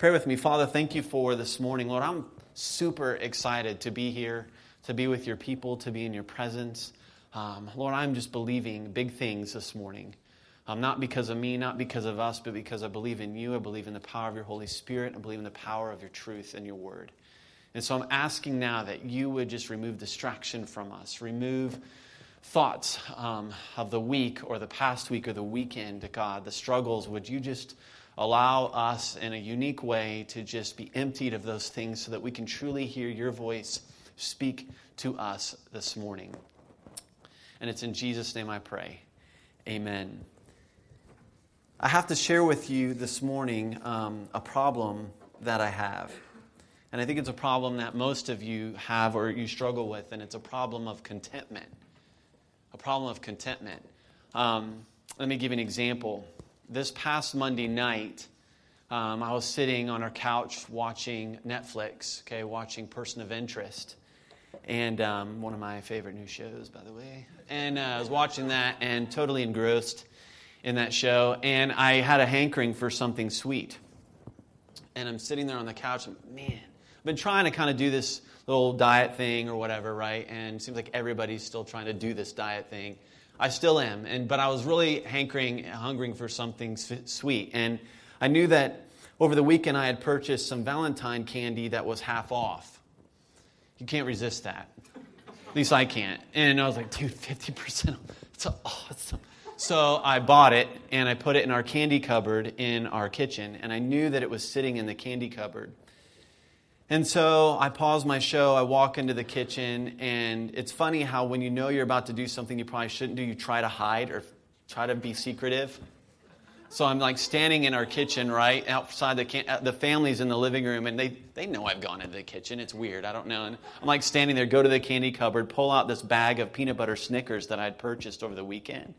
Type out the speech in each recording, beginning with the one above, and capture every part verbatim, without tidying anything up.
Pray with me. Father, thank you for this morning. Lord, I'm super excited to be here, to be with your people, to be in your presence. Um, Lord, I'm just believing big things this morning. Um, not because of me, not because of us, but because I believe in you. I believe in the power of your Holy Spirit. I believe in the power of your truth and your word. And so I'm asking now that you would just remove distraction from us. Remove thoughts um, of the week or the past week or the weekend, God, the struggles. Would you just allow us in a unique way to just be emptied of those things so that we can truly hear your voice speak to us this morning. And it's in Jesus' name I pray. Amen. I have to share with you this morning um, a problem that I have. And I think it's a problem that most of you have or you struggle with, and it's a problem of contentment. A problem of contentment. Um, let me give you an example. This past Monday night, um, I was sitting on our couch watching Netflix, okay, watching Person of Interest, and um, one of my favorite new shows, by the way. And uh, I was watching that and totally engrossed in that show, and I had a hankering for something sweet. And I'm sitting there on the couch, and man, I've been trying to kind of do this little diet thing or whatever, right? And it seems like everybody's still trying to do this diet thing. I still am, and but I was really hankering, hungering for something sweet. And I knew that over the weekend I had purchased some Valentine candy that was half off. You can't resist that. At least I can't. And I was like, dude, fifty percent off. It's awesome. So I bought it, and I put it in our candy cupboard in our kitchen, and I knew that it was sitting in the candy cupboard. And so I pause my show, I walk into the kitchen, and it's funny how when you know you're about to do something you probably shouldn't do, you try to hide or try to be secretive. So I'm like standing in our kitchen, right, outside the can- the family's in the living room, and they, they know I've gone into the kitchen. It's weird, I don't know. And I'm like standing there, go to the candy cupboard, pull out this bag of peanut butter Snickers that I had purchased over the weekend.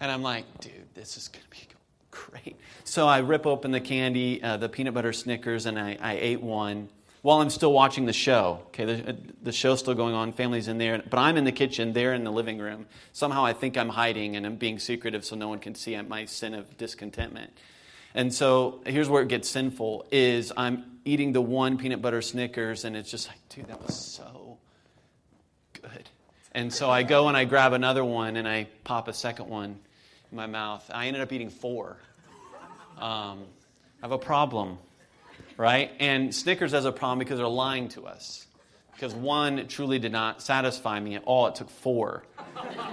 And I'm like, dude, this is going to be great. So I rip open the candy, uh, the peanut butter Snickers, and I, I ate one. While I'm still watching the show, okay, the, the show's still going on, family's in there, but I'm in the kitchen, they're in the living room. Somehow I think I'm hiding and I'm being secretive so no one can see my sin of discontentment. And so here's where it gets sinful, is I'm eating the one peanut butter Snickers and it's just like, dude, that was so good. And so I go and I grab another one and I pop a second one in my mouth. I ended up eating four. Um, I have a problem. Right? And Snickers has a problem because they're lying to us. Because one truly did not satisfy me at all. It took four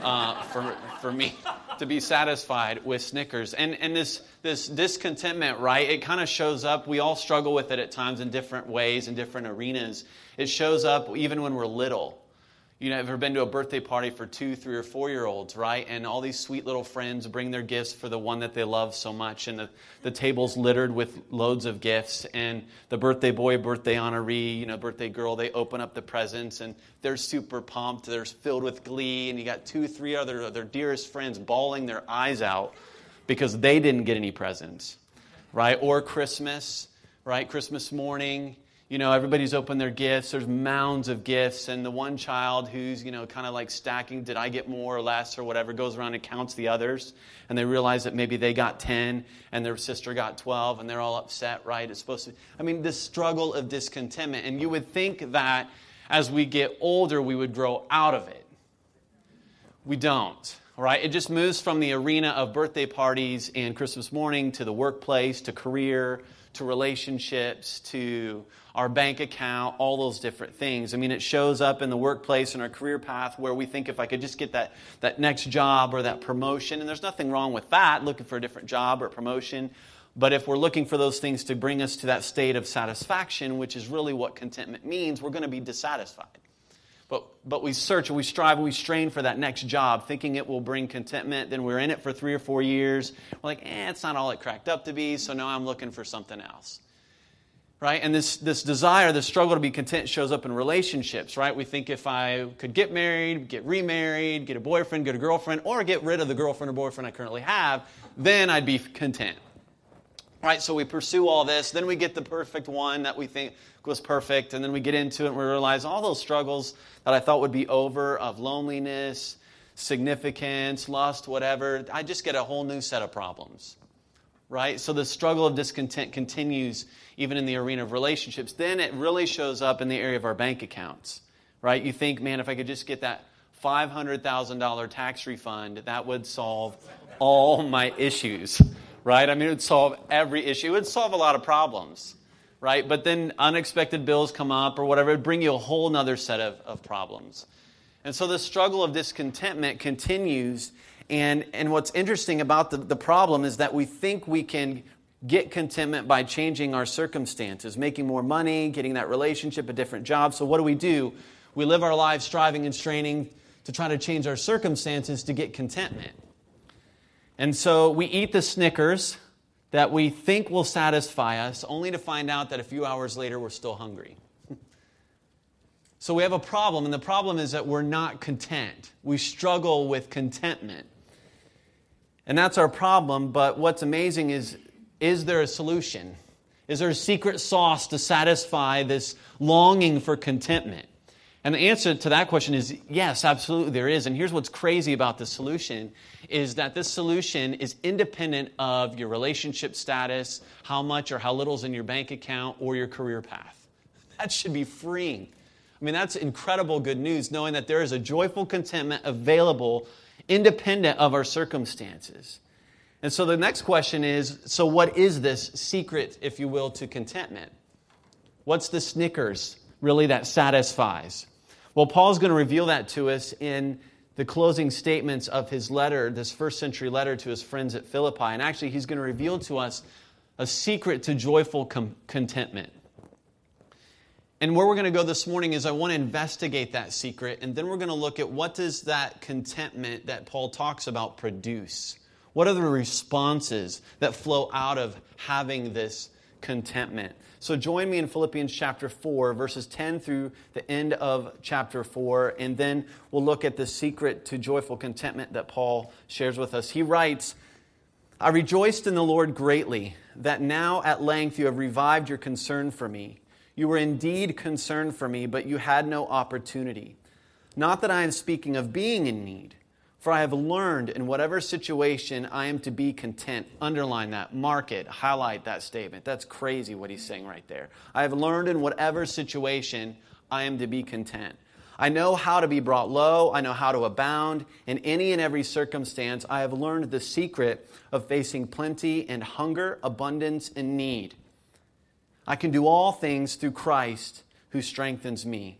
uh, for for me to be satisfied with Snickers. And and this this discontentment, right? It kind of shows up. We all struggle with it at times in different ways, in different arenas. It shows up even when we're little. You know, I've ever been to a birthday party for two, three, or four-year-olds, right? And all these sweet little friends bring their gifts for the one that they love so much, and the, the table's littered with loads of gifts, and the birthday boy, birthday honoree, you know, birthday girl, they open up the presents, and they're super pumped, they're filled with glee, and you got two, three other of their dearest friends bawling their eyes out because they didn't get any presents, right? Or Christmas, right? Christmas morning. You know, everybody's opened their gifts. There's mounds of gifts. And the one child who's, you know, kind of like stacking, did I get more or less or whatever, goes around and counts the others. And they realize that maybe they got ten and their sister got twelve and they're all upset, right? It's supposed to, I mean, this struggle of discontentment. And you would think that as we get older, we would grow out of it. We don't, right? It just moves from the arena of birthday parties and Christmas morning to the workplace, to career, to relationships, to our bank account, all those different things. I mean, it shows up in the workplace and our career path where we think if I could just get that, that next job or that promotion, and there's nothing wrong with that, looking for a different job or promotion, but if we're looking for those things to bring us to that state of satisfaction, which is really what contentment means, we're going to be dissatisfied. But but we search and we strive and we strain for that next job, thinking it will bring contentment. Then we're in it for three or four years. We're like, eh, it's not all it cracked up to be, so now I'm looking for something else. Right? And this this desire, this struggle to be content shows up in relationships, right? We think if I could get married, get remarried, get a boyfriend, get a girlfriend, or get rid of the girlfriend or boyfriend I currently have, then I'd be content. Right, so we pursue all this, then we get the perfect one that we think was perfect, and then we get into it and we realize all those struggles that I thought would be over of loneliness, significance, lust, whatever, I just get a whole new set of problems. right? So the struggle of discontent continues even in the arena of relationships. Then it really shows up in the area of our bank accounts, right? You think, man, if I could just get that five hundred thousand dollars tax refund, that would solve all my issues, right? I mean, it would solve every issue. It would solve a lot of problems, right? But then unexpected bills come up or whatever. It would bring you a whole nother set of, of problems. And so the struggle of discontentment continues. And, and what's interesting about the, the problem is that we think we can get contentment by changing our circumstances, making more money, getting that relationship, a different job. So what do we do? We live our lives striving and straining to try to change our circumstances to get contentment. And so we eat the Snickers that we think will satisfy us, only to find out that a few hours later we're still hungry. So we have a problem, and the problem is that we're not content. We struggle with contentment. And that's our problem, but what's amazing is, is there a solution? Is there a secret sauce to satisfy this longing for contentment? And the answer to that question is, yes, absolutely there is. And here's what's crazy about this solution is that this solution is independent of your relationship status, how much or how little is in your bank account, or your career path. That should be freeing. I mean, that's incredible good news, knowing that there is a joyful contentment available independent of our circumstances. And so the next question is, so what is this secret, if you will, to contentment? What's the Snickers really that satisfies? Well, Paul's going to reveal that to us in the closing statements of his letter, this first century letter to his friends at Philippi. And actually, he's going to reveal to us a secret to joyful com- contentment. And where we're going to go this morning is I want to investigate that secret, and then we're going to look at what does that contentment that Paul talks about produce? What are the responses that flow out of having this contentment? So join me in Philippians chapter four, verses ten through the end of chapter four, and then we'll look at the secret to joyful contentment that Paul shares with us. He writes, I rejoiced in the Lord greatly that now at length you have revived your concern for me. You were indeed concerned for me, but you had no opportunity. Not that I am speaking of being in need, for I have learned in whatever situation I am to be content. Underline that, mark it, highlight that statement. That's crazy what he's saying right there. I have learned in whatever situation I am to be content. I know how to be brought low. I know how to abound. In any and every circumstance, I have learned the secret of facing plenty and hunger, abundance and need. I can do all things through Christ who strengthens me.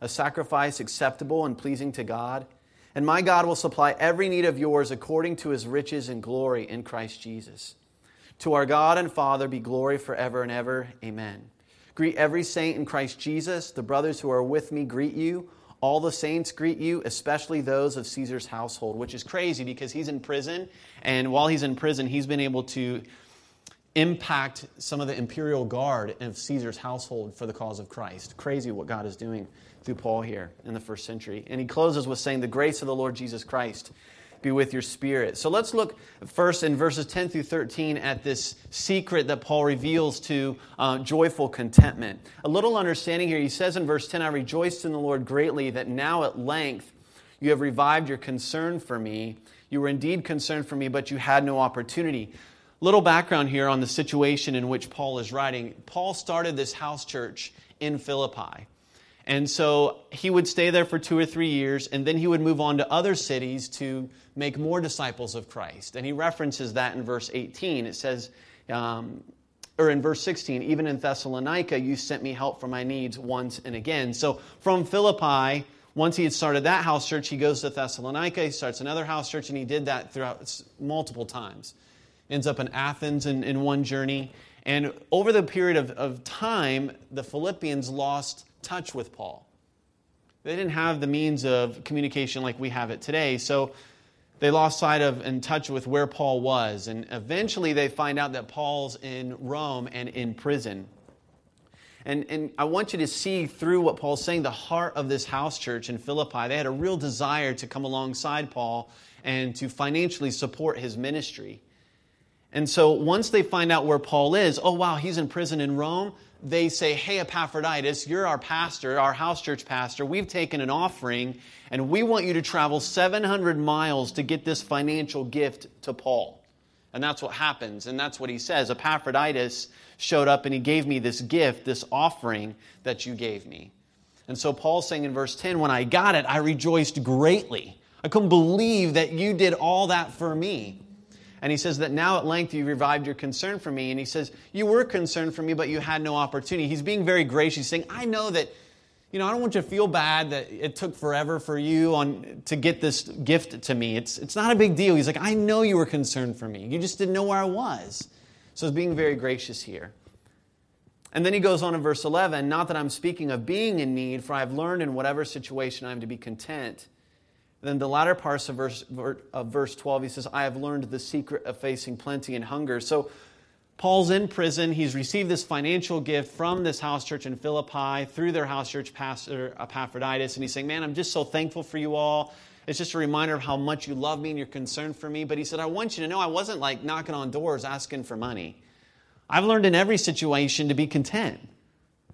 a sacrifice acceptable and pleasing to God. And my God will supply every need of yours according to his riches and glory in Christ Jesus. To our God and Father be glory forever and ever. Amen. Greet every saint in Christ Jesus. The brothers who are with me greet you. All the saints greet you, especially those of Caesar's household, which is crazy because he's in prison. And while he's in prison, he's been able to impact some of the imperial guard of Caesar's household for the cause of Christ. Crazy what God is doing through Paul here in the first century. And he closes with saying, the grace of the Lord Jesus Christ be with your spirit. So let's look first in verses ten through thirteen at this secret that Paul reveals to uh, joyful contentment. A little understanding here. He says in verse ten, I rejoiced in the Lord greatly that now at length you have revived your concern for me. You were indeed concerned for me, but you had no opportunity. Little background here on the situation in which Paul is writing. Paul started this house church in Philippi. And so he would stay there for two or three years, and then he would move on to other cities to make more disciples of Christ. And he references that in verse eighteen. It says, um, or in verse sixteen, even in Thessalonica, you sent me help for my needs once and again. So from Philippi, once he had started that house church, he goes to Thessalonica, he starts another house church, and he did that throughout multiple times. Ends up in Athens in, in one journey. And over the period of, of time, the Philippians lost touch with Paul. They didn't have the means of communication like we have it today. So they lost sight of and touch with where Paul was. And eventually they find out that Paul's in Rome and in prison. And, and I want you to see through what Paul's saying, the heart of this house church in Philippi. They had a real desire to come alongside Paul and to financially support his ministry. And so once they find out where Paul is, oh, wow, he's in prison in Rome, they say, hey, Epaphroditus, you're our pastor, our house church pastor. We've taken an offering, and we want you to travel seven hundred miles to get this financial gift to Paul. And that's what happens, and that's what he says. Epaphroditus showed up, and he gave me this gift, this offering that you gave me. And so Paul's saying in verse ten, when I got it, I rejoiced greatly. I couldn't believe that you did all that for me. And he says that now at length you revived your concern for me. And he says, you were concerned for me, but you had no opportunity. He's being very gracious, saying, I know that, you know, I don't want you to feel bad that it took forever for you on to get this gift to me. It's, it's not a big deal. He's like, I know you were concerned for me. You just didn't know where I was. So he's being very gracious here. And then he goes on in verse eleven, not that I'm speaking of being in need, for I've learned in whatever situation I am to be content. Then the latter parts of verse, of verse twelve, he says, I have learned the secret of facing plenty and hunger. So Paul's in prison. He's received this financial gift from this house church in Philippi through their house church pastor, Epaphroditus. And he's saying, man, I'm just so thankful for you all. It's just a reminder of how much you love me and you're concerned for me. But he said, I want you to know I wasn't like knocking on doors asking for money. I've learned in every situation to be content.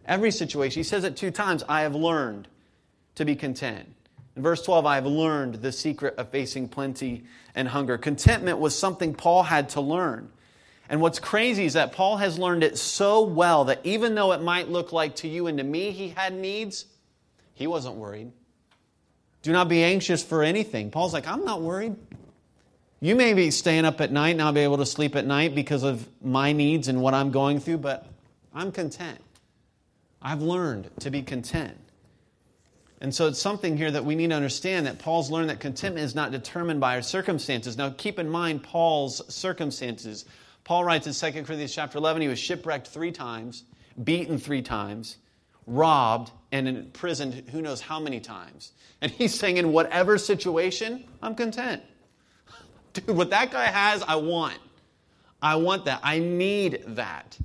Every situation. He says it two times. I have learned to be content. In verse twelve, I have learned the secret of facing plenty and hunger. Contentment was something Paul had to learn. And what's crazy is that Paul has learned it so well that even though it might look like to you and to me he had needs, he wasn't worried. Do not be anxious for anything. Paul's like, I'm not worried. You may be staying up at night and not be able to sleep at night because of my needs and what I'm going through, but I'm content. I've learned to be content. And so it's something here that we need to understand, that Paul's learned that contentment is not determined by our circumstances. Now keep in mind Paul's circumstances. Paul writes in Second Corinthians chapter eleven, he was shipwrecked three times, beaten three times, robbed, and imprisoned who knows how many times. And he's saying in whatever situation, I'm content. Dude, what that guy has, I want. I want that. I need that.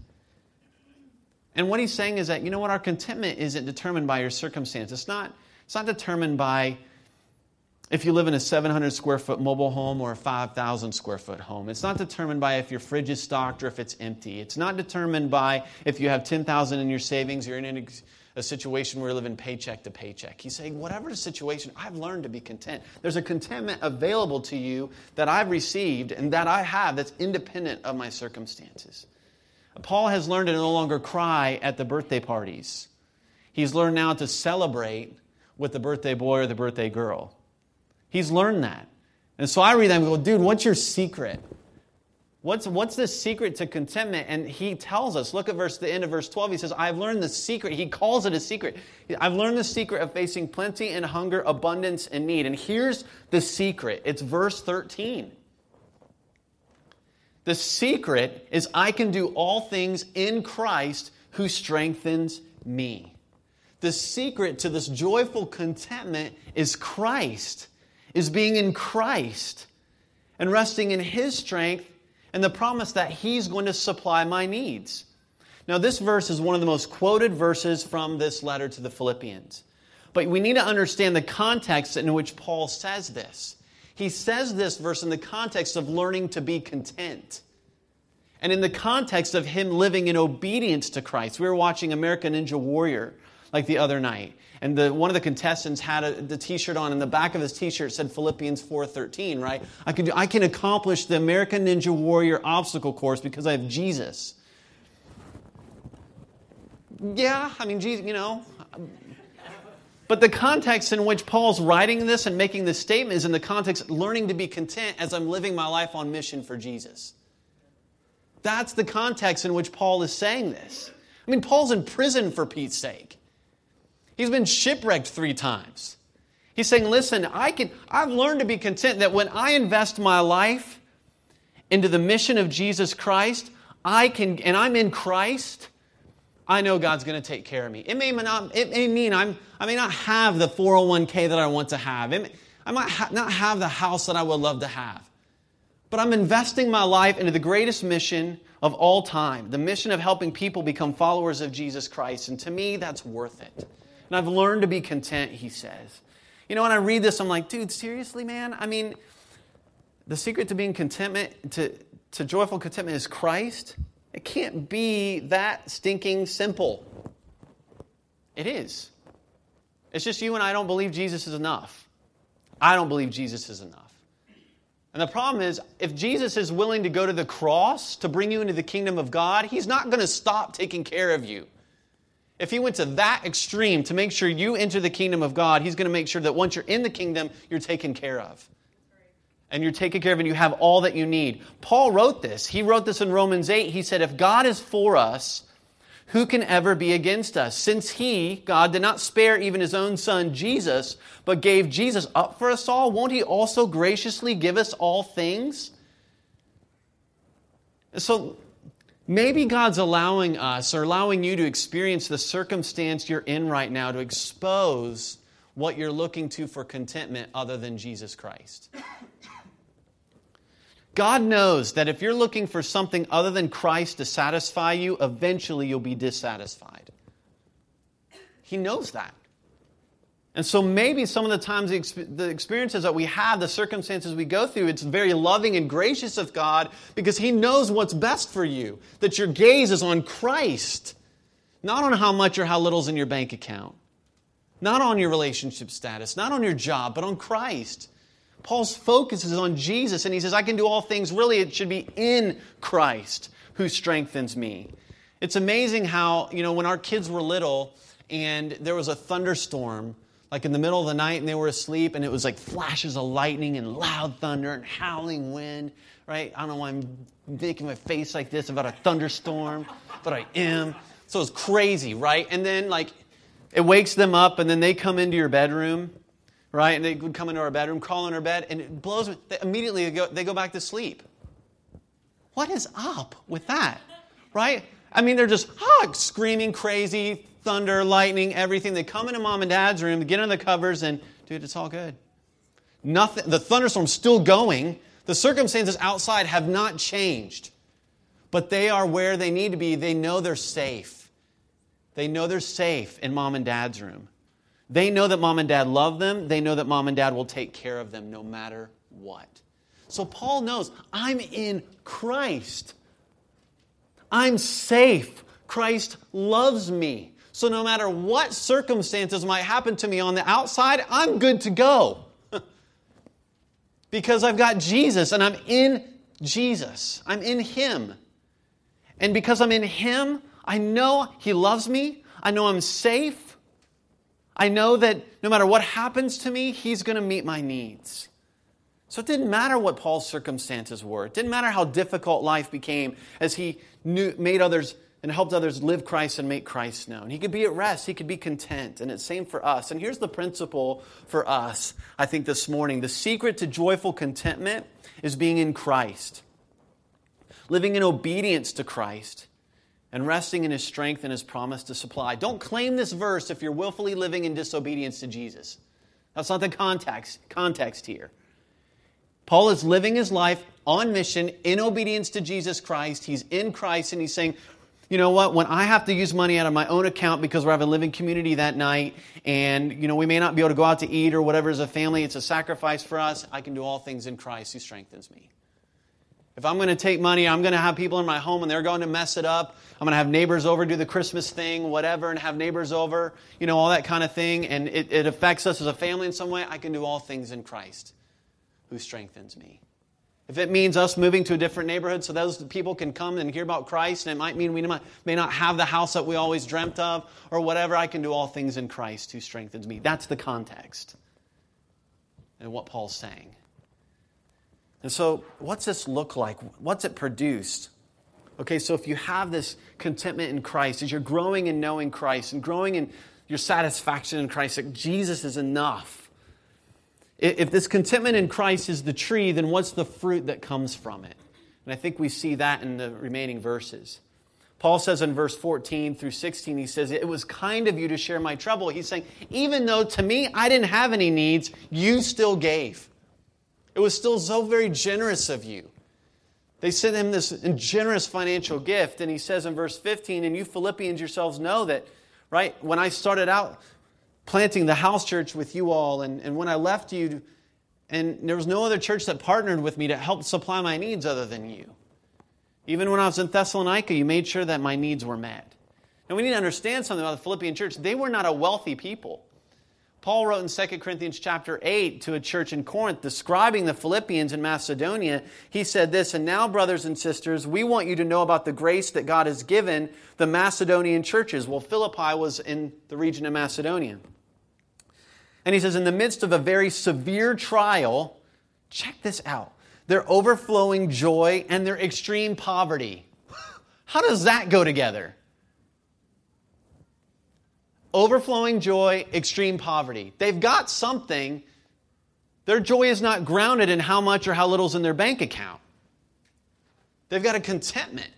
And what he's saying is that, you know what, our contentment isn't determined by your circumstance. It's not, it's not determined by if you live in a seven hundred square foot mobile home or a five thousand square foot home. It's not determined by if your fridge is stocked or if it's empty. It's not determined by if you have ten thousand dollars in your savings or in a situation where you're living paycheck to paycheck. He's saying, whatever the situation, I've learned to be content. There's a contentment available to you that I've received and that I have that's independent of my circumstances. Paul has learned to no longer cry at the birthday parties. He's learned now to celebrate with the birthday boy or the birthday girl. He's learned that. And so I read that and go, dude, what's your secret? What's, what's the secret to contentment? And he tells us, look at verse the end of verse twelve. He says, I've learned the secret. He calls it a secret. I've learned the secret of facing plenty and hunger, abundance and need. And here's the secret. It's verse thirteen. The secret is I can do all things in Christ who strengthens me. The secret to this joyful contentment is Christ, is being in Christ and resting in His strength and the promise that He's going to supply my needs. Now, this verse is one of the most quoted verses from this letter to the Philippians. But we need to understand the context in which Paul says this. He says this verse in the context of learning to be content and in the context of him living in obedience to Christ. We were watching American Ninja Warrior like the other night, and the, one of the contestants had a, the T-shirt on, and the back of his T-shirt said Philippians four thirteen, right? I can, do, I can accomplish the American Ninja Warrior obstacle course because I have Jesus. Yeah, I mean, Jesus, you know... But the context in which Paul's writing this and making this statement is in the context of learning to be content as I'm living my life on mission for Jesus. That's the context in which Paul is saying this. I mean, Paul's in prison for Pete's sake. He's been shipwrecked three times. He's saying, listen, I can, I've learned to be content that when I invest my life into the mission of Jesus Christ, I can, and I'm in Christ, I know God's going to take care of me. It may not. It may mean I'm. I may not have the four oh one k that I want to have. It may, I might ha- not have the house that I would love to have, but I'm investing my life into the greatest mission of all time, the mission of helping people become followers of Jesus Christ. And to me, that's worth it. And I've learned to be content, he says. You know, when I read this, I'm like, dude, seriously, man? I mean, the secret to being contentment, to, to joyful contentment is Christ. It can't be that stinking simple. It is. It's just you and I don't believe Jesus is enough. I don't believe Jesus is enough. And the problem is, if Jesus is willing to go to the cross to bring you into the kingdom of God, he's not going to stop taking care of you. If he went to that extreme to make sure you enter the kingdom of God, he's going to make sure that once you're in the kingdom, you're taken care of. And you're taken care of and you have all that you need. Paul wrote this. He wrote this in Romans eight. He said, if God is for us, who can ever be against us? Since he, God, did not spare even his own son, Jesus, but gave Jesus up for us all, won't he also graciously give us all things? So maybe God's allowing us or allowing you to experience the circumstance you're in right now to expose what you're looking to for contentment other than Jesus Christ. God knows that if you're looking for something other than Christ to satisfy you, eventually you'll be dissatisfied. He knows that. And so maybe some of the times the, exp- the experiences that we have, the circumstances we go through, it's very loving and gracious of God because he knows what's best for you, that your gaze is on Christ, not on how much or how little's in your bank account, not on your relationship status, not on your job, but on Christ. Paul's focus is on Jesus, and he says, I can do all things. Really, it should be in Christ who strengthens me. It's amazing how, you know, when our kids were little and there was a thunderstorm, like in the middle of the night and they were asleep, and it was like flashes of lightning and loud thunder and howling wind, right? I don't know why I'm making my face like this about a thunderstorm, but I am. So it's crazy, right? And then, like, it wakes them up, and then they come into your bedroom, right? And they would come into our bedroom, crawl in our bed, and it blows. They immediately, they go, they go back to sleep. What is up with that, right? I mean, they're just ah, screaming crazy, thunder, lightning, everything. They come into mom and dad's room, get under the covers, and dude, it's all good. Nothing. The thunderstorm's still going. The circumstances outside have not changed, but they are where they need to be. They know they're safe. They know they're safe in mom and dad's room. They know that mom and dad love them. They know that mom and dad will take care of them no matter what. So Paul knows, I'm in Christ. I'm safe. Christ loves me. So no matter what circumstances might happen to me on the outside, I'm good to go. Because I've got Jesus and I'm in Jesus. I'm in him. And because I'm in him, I know he loves me. I know I'm safe. I know that no matter what happens to me, he's going to meet my needs. So it didn't matter what Paul's circumstances were. It didn't matter how difficult life became as he knew, made others and helped others live Christ and make Christ known. He could be at rest. He could be content. And it's the same for us. And here's the principle for us, I think, this morning. The secret to joyful contentment is being in Christ, living in obedience to Christ, and resting in his strength and his promise to supply. Don't claim this verse if you're willfully living in disobedience to Jesus. That's not the context, context here. Paul is living his life on mission in obedience to Jesus Christ. He's in Christ and he's saying, you know what, when I have to use money out of my own account because we're having a living community that night and you know we may not be able to go out to eat or whatever as a family, it's a sacrifice for us, I can do all things in Christ who strengthens me. If I'm going to take money, I'm going to have people in my home and they're going to mess it up. I'm going to have neighbors over, do the Christmas thing, whatever, and have neighbors over, you know, all that kind of thing. And it, it affects us as a family in some way. I can do all things in Christ who strengthens me. If it means us moving to a different neighborhood so those people can come and hear about Christ, and it might mean we may not have the house that we always dreamt of or whatever, I can do all things in Christ who strengthens me. That's the context and what Paul's saying. And so what's this look like? What's it produced? Okay, so if you have this contentment in Christ, as you're growing and knowing Christ and growing in your satisfaction in Christ, that Jesus is enough. If this contentment in Christ is the tree, then what's the fruit that comes from it? And I think we see that in the remaining verses. Paul says in verse fourteen through sixteen, he says, it was kind of you to share my trouble. He's saying, even though to me I didn't have any needs, you still gave. It was still so very generous of you. They sent him this generous financial gift. And he says in verse fifteen, and you Philippians yourselves know that, right, when I started out planting the house church with you all, and, and when I left you, and there was no other church that partnered with me to help supply my needs other than you. Even when I was in Thessalonica, you made sure that my needs were met. Now, we need to understand something about the Philippian church. They were not a wealthy people. Paul wrote in Second Corinthians chapter eight to a church in Corinth, describing the Philippians in Macedonia. He said this, and now, brothers and sisters, we want you to know about the grace that God has given the Macedonian churches. Well, Philippi was in the region of Macedonia. And he says, in the midst of a very severe trial, check this out, their overflowing joy and their extreme poverty. How does that go together? Overflowing joy, extreme poverty. They've got something. Their joy is not grounded in how much or how little's in their bank account. They've got a contentment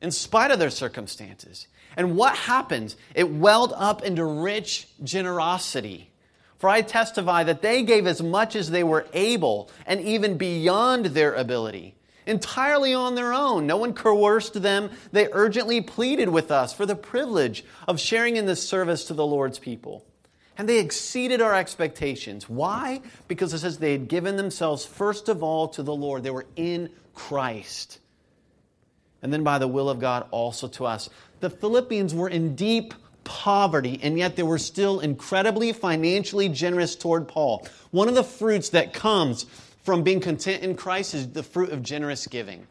in spite of their circumstances. And what happens? It welled up into rich generosity. For I testify that they gave as much as they were able and even beyond their ability, entirely on their own. No one coerced them. They urgently pleaded with us for the privilege of sharing in this service to the Lord's people. And they exceeded our expectations. Why? Because it says they had given themselves first of all to the Lord. They were in Christ. And then by the will of God also to us. The Philippians were in deep poverty, and yet they were still incredibly financially generous toward Paul. One of the fruits that comes from being content in Christ is the fruit of generous giving.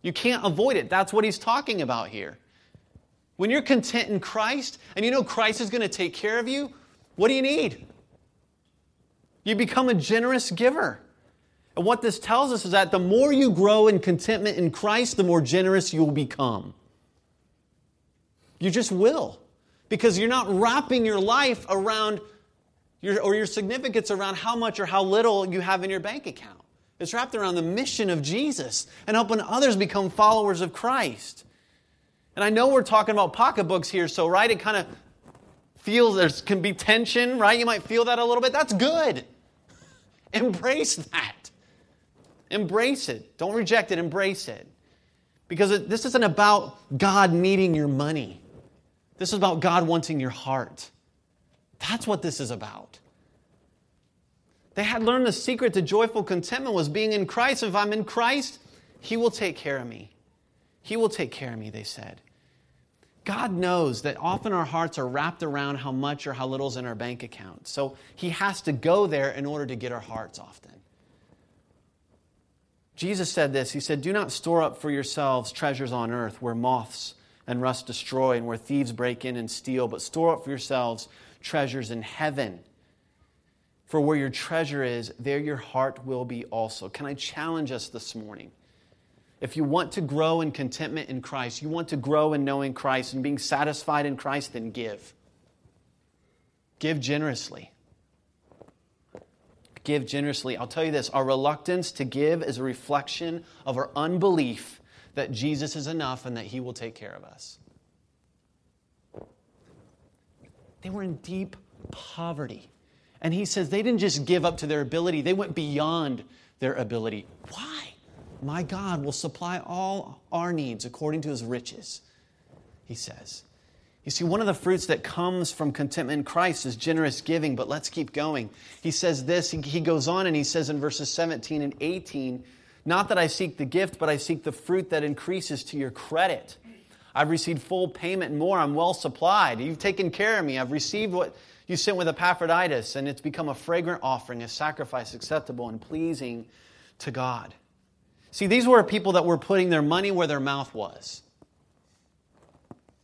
You can't avoid it. That's what he's talking about here. When you're content in Christ and you know Christ is going to take care of you, what do you need? You become a generous giver. And what this tells us is that the more you grow in contentment in Christ, the more generous you will become. You just will, because you're not wrapping your life around Your, or your significance around how much or how little you have in your bank account. It's wrapped around the mission of Jesus and helping others become followers of Christ. And I know we're talking about pocketbooks here, so right, it kind of feels there can be tension, right? You might feel that a little bit. That's good. Embrace that. Embrace it. Don't reject it. Embrace it. Because it, this isn't about God needing your money. This is about God wanting your heart. That's what this is about. They had learned the secret to joyful contentment was being in Christ. If I'm in Christ, He will take care of me. He will take care of me, they said. God knows that often our hearts are wrapped around how much or how little is in our bank account. So He has to go there in order to get our hearts often. Jesus said this. He said, do not store up for yourselves treasures on earth where moths and rust destroy and where thieves break in and steal, but store up for yourselves treasures in heaven. For where your treasure is, there your heart will be also. Can I challenge us this morning? If you want to grow in contentment in Christ, you want to grow in knowing Christ and being satisfied in Christ, then give. Give generously. Give generously. I'll tell you this, our reluctance to give is a reflection of our unbelief that Jesus is enough and that He will take care of us. They were in deep poverty. And he says they didn't just give up to their ability. They went beyond their ability. Why? My God will supply all our needs according to His riches, he says. You see, one of the fruits that comes from contentment in Christ is generous giving, but let's keep going. He says this, he goes on and he says in verses seventeen and eighteen, not that I seek the gift, but I seek the fruit that increases to your credit. I've received full payment and more. I'm well supplied. You've taken care of me. I've received what you sent with Epaphroditus, and it's become a fragrant offering, a sacrifice acceptable and pleasing to God. See, these were people that were putting their money where their mouth was.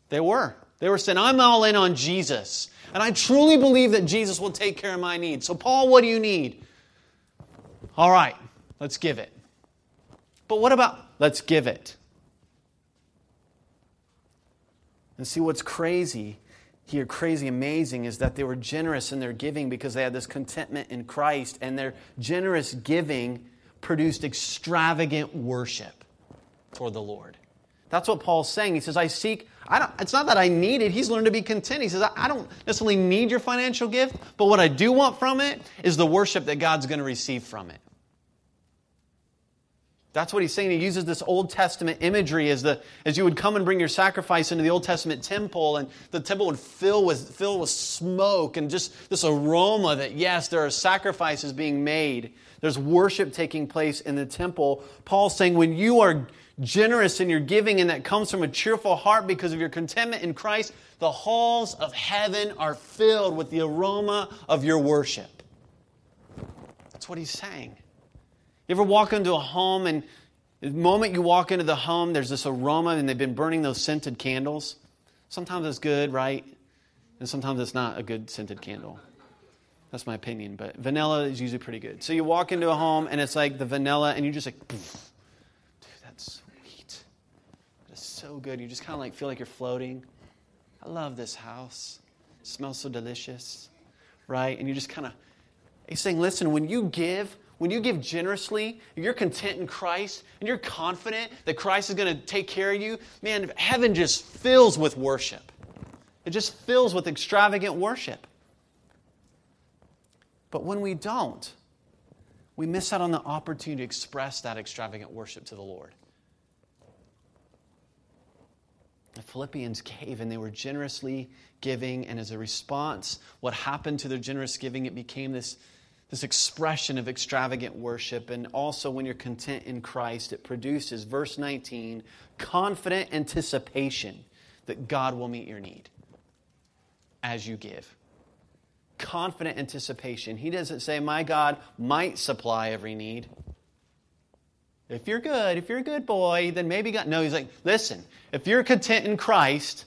They were. They were saying, I'm all in on Jesus, and I truly believe that Jesus will take care of my needs. So, Paul, what do you need? All right, let's give it. But what about, let's give it. And see, what's crazy here, crazy amazing, is that they were generous in their giving because they had this contentment in Christ, and their generous giving produced extravagant worship toward the Lord. That's what Paul's saying. He says, I seek, I don't, it's not that I need it. He's learned to be content. He says, I, I don't necessarily need your financial gift, but what I do want from it is the worship that God's going to receive from it. That's what he's saying. He uses this Old Testament imagery as the as you would come and bring your sacrifice into the Old Testament temple, and the temple would fill with fill with smoke and just this aroma that, yes, there are sacrifices being made. There's worship taking place in the temple. Paul's saying when you are generous in your giving and that comes from a cheerful heart because of your contentment in Christ, the halls of heaven are filled with the aroma of your worship. That's what he's saying. You ever walk into a home and the moment you walk into the home, there's this aroma and they've been burning those scented candles. Sometimes it's good, right? And sometimes it's not a good scented candle. That's my opinion, but vanilla is usually pretty good. So you walk into a home and it's like the vanilla and you're just like, poof. Dude, that's sweet. That's so good. You just kind of like feel like you're floating. I love this house. It smells so delicious, right? And you just kind of, he's saying, listen, when you give, When you give generously, you're content in Christ, and you're confident that Christ is going to take care of you, man, heaven just fills with worship. It just fills with extravagant worship. But when we don't, we miss out on the opportunity to express that extravagant worship to the Lord. The Philippians gave, and they were generously giving, and as a response, what happened to their generous giving, it became this This expression of extravagant worship, and also when you're content in Christ, it produces, verse nineteen, confident anticipation that God will meet your need as you give. Confident anticipation. He doesn't say, my God might supply every need. If you're good, if you're a good boy, then maybe God... No, he's like, listen, if you're content in Christ,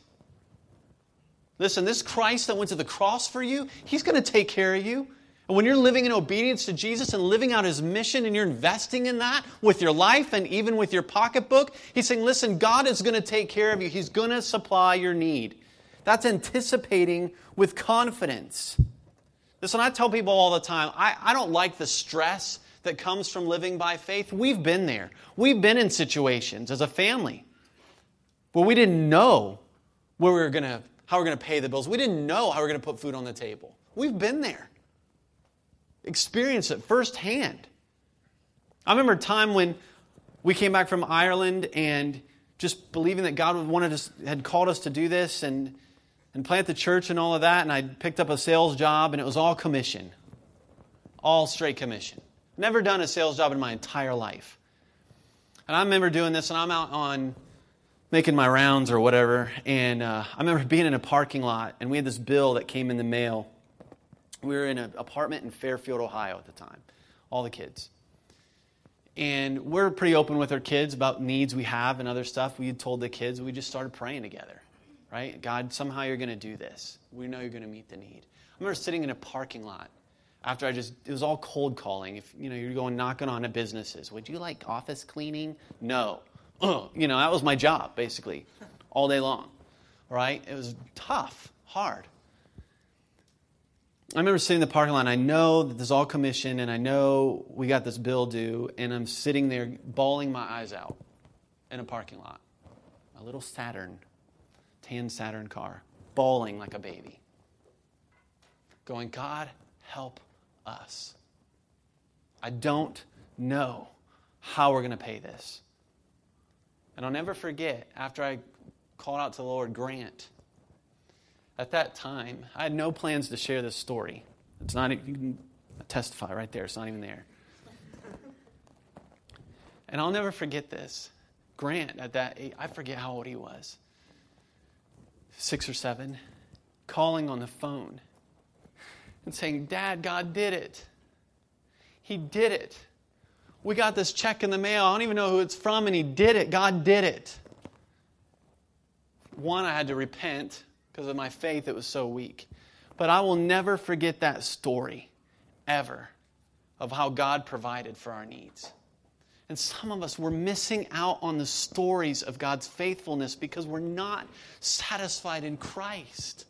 listen, this Christ that went to the cross for you, he's going to take care of you. And when you're living in obedience to Jesus and living out His mission and you're investing in that with your life and even with your pocketbook, He's saying, listen, God is going to take care of you. He's going to supply your need. That's anticipating with confidence. Listen, I tell people all the time, I, I don't like the stress that comes from living by faith. We've been there. We've been in situations as a family where we didn't know where we were going to, how we were going to pay the bills. We didn't know how we were going to put food on the table. We've been there. Experience it firsthand. I remember a time when we came back from Ireland and just believing that God wanted us, had called us to do this and, and plant the church and all of that, and I picked up a sales job and it was all commission. All straight commission. Never done a sales job in my entire life. And I remember doing this, and I'm out on making my rounds or whatever, and uh, I remember being in a parking lot and we had this bill that came in the mail. We were in an apartment in Fairfield, Ohio at the time, all the kids. And we're pretty open with our kids about needs we have and other stuff. We had told the kids, we just started praying together, right? God, somehow you're going to do this. We know you're going to meet the need. I remember sitting in a parking lot after I just, it was all cold calling. If you know, you're going knocking on to businesses. Would you like office cleaning? No. Ugh. You know, that was my job basically all day long, right? It was tough, hard. I remember sitting in the parking lot, and I know that this is all commission, and I know we got this bill due, and I'm sitting there bawling my eyes out in a parking lot. A little Saturn, tan Saturn car, bawling like a baby. Going, God, help us. I don't know how we're going to pay this. And I'll never forget, after I called out to the Lord, Grant, at that time, I had no plans to share this story. It's not, you can testify right there. It's not even there. And I'll never forget this. Grant, at that age, I forget how old he was, six or seven, calling on the phone and saying, Dad, God did it. He did it. We got this check in the mail. I don't even know who it's from, and He did it. God did it. One, I had to repent. Because of my faith, it was so weak. But I will never forget that story, ever, of how God provided for our needs. And some of us, we're missing out on the stories of God's faithfulness because we're not satisfied in Christ.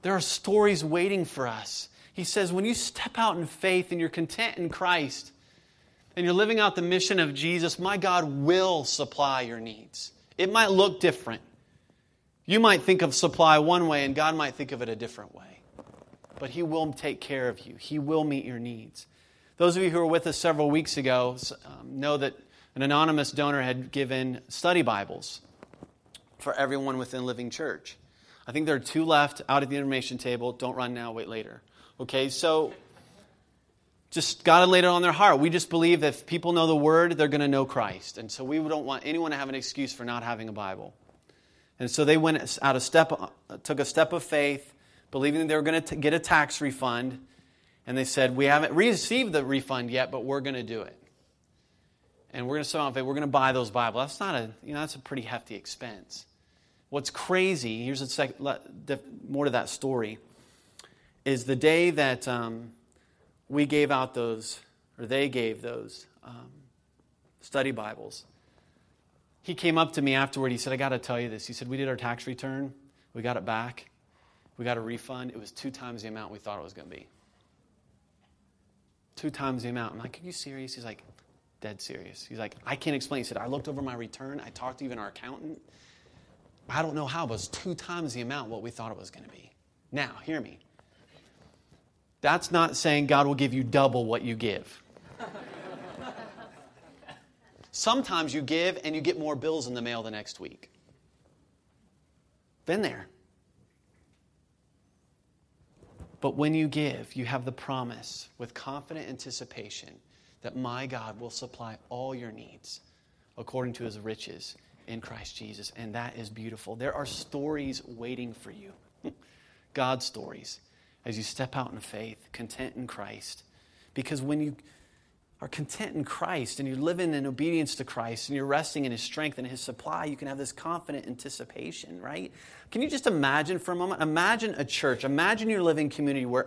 There are stories waiting for us. He says, when you step out in faith and you're content in Christ, and you're living out the mission of Jesus, my God will supply your needs. It might look different. You might think of supply one way, and God might think of it a different way. But He will take care of you. He will meet your needs. Those of you who were with us several weeks ago um, know that an anonymous donor had given study Bibles for everyone within Living Church. I think there are two left out at the information table. Don't run now, wait later. Okay, so just God had laid it on their heart. We just believe that if people know the Word, they're going to know Christ. And so we don't want anyone to have an excuse for not having a Bible. And so they went out a step, took a step of faith, believing that they were going to get a tax refund. And they said, we haven't received the refund yet, but we're going to do it. And we're going to sow on faith. We're going to buy those Bibles. That's not a, you know, that's a pretty hefty expense. What's crazy, here's a sec, more to that story, is the day that um, we gave out those, or they gave those um, study Bibles. He came up to me afterward. He said, I got to tell you this. He said, we did our tax return. We got it back. We got a refund. It was two times the amount we thought it was going to be. Two times the amount. I'm like, are you serious? He's like, dead serious. He's like, I can't explain. He said, I looked over my return. I talked to even our accountant. I don't know how, but it was two times the amount what we thought it was going to be. Now, hear me. That's not saying God will give you double what you give. Sometimes you give and you get more bills in the mail the next week. Been there. But when you give, you have the promise with confident anticipation that my God will supply all your needs according to His riches in Christ Jesus. And that is beautiful. There are stories waiting for you. God's stories. As you step out in faith, content in Christ. Because when you are content in Christ and you're living in obedience to Christ and you're resting in His strength and His supply, you can have this confident anticipation, right? Can you just imagine for a moment? Imagine a church. Imagine your living community where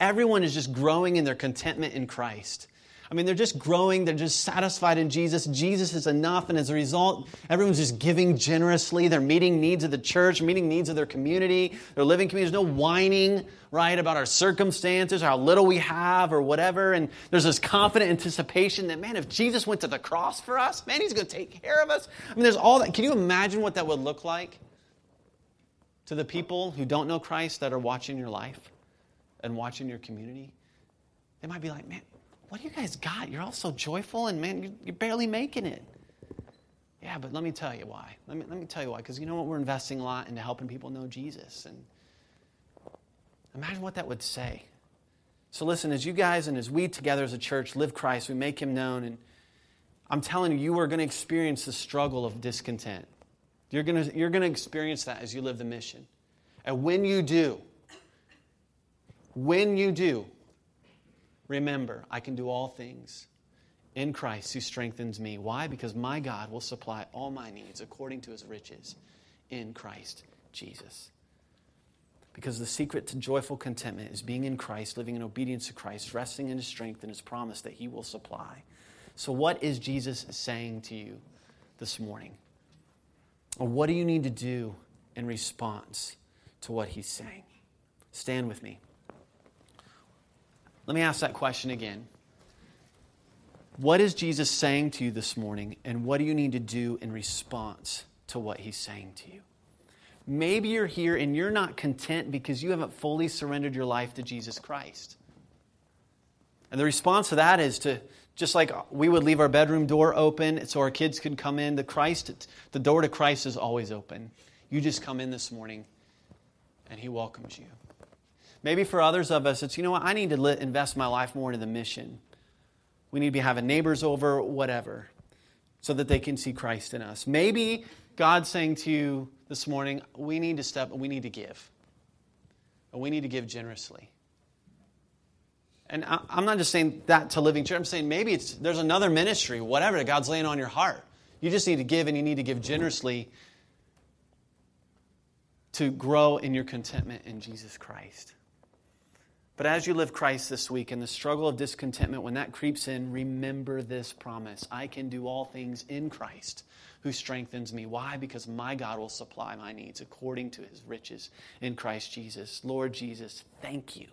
everyone is just growing in their contentment in Christ. I mean, they're just growing. They're just satisfied in Jesus. Jesus is enough. And as a result, everyone's just giving generously. They're meeting needs of the church, meeting needs of their community, their living community. There's no whining, right, about our circumstances, how little we have or whatever. And there's this confident anticipation that, man, if Jesus went to the cross for us, man, He's going to take care of us. I mean, there's all that. Can you imagine what that would look like to the people who don't know Christ that are watching your life and watching your community? They might be like, man, what do you guys got? You're all so joyful, and man, you're barely making it. Yeah, but let me tell you why. Let me let me tell you why. Because you know what? We're investing a lot into helping people know Jesus. And imagine what that would say. So listen, as you guys and as we together as a church live Christ, we make Him known. And I'm telling you, you are going to experience the struggle of discontent. You're going to you're going to experience that as you live the mission. And when you do, when you do, remember, I can do all things in Christ who strengthens me. Why? Because my God will supply all my needs according to His riches in Christ Jesus. Because the secret to joyful contentment is being in Christ, living in obedience to Christ, resting in His strength and His promise that He will supply. So what is Jesus saying to you this morning? Or what do you need to do in response to what He's saying? Stand with me. Let me ask that question again. What is Jesus saying to you this morning, and what do you need to do in response to what He's saying to you? Maybe you're here and you're not content because you haven't fully surrendered your life to Jesus Christ. And the response to that is to, just like we would leave our bedroom door open so our kids could come in, the Christ, the door to Christ is always open. You just come in this morning and He welcomes you. Maybe for others of us, it's, you know what, I need to let, invest my life more into the mission. We need to be having neighbors over, whatever, so that they can see Christ in us. Maybe God's saying to you this morning, we need to step, we need to give. And we need to give generously. And I, I'm not just saying that to Living Church. I'm saying maybe it's there's another ministry, whatever, that God's laying on your heart. You just need to give, and you need to give generously to grow in your contentment in Jesus Christ. But as you live Christ this week and the struggle of discontentment, when that creeps in, remember this promise. I can do all things in Christ who strengthens me. Why? Because my God will supply my needs according to His riches in Christ Jesus. Lord Jesus, thank You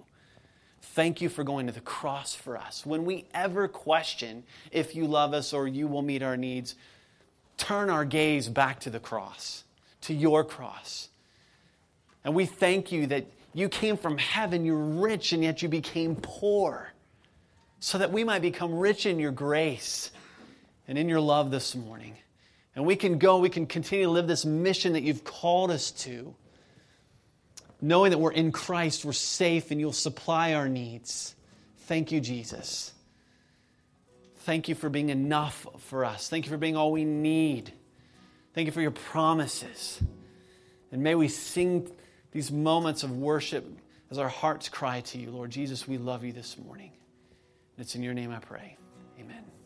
Thank you for going to the cross for us. When we ever question if you love us or you will meet our needs, turn our gaze back to the cross, to your cross. And we thank you that you came from heaven, you're rich, and yet you became poor, so that we might become rich in your grace and in your love this morning. And we can go, we can continue to live this mission that you've called us to, knowing that we're in Christ, we're safe, and you'll supply our needs. Thank you, Jesus. Thank you for being enough for us. Thank you for being all we need. Thank you for your promises. And may we sing these moments of worship as our hearts cry to you. Lord Jesus, we love you this morning. And it's in your name I pray. Amen.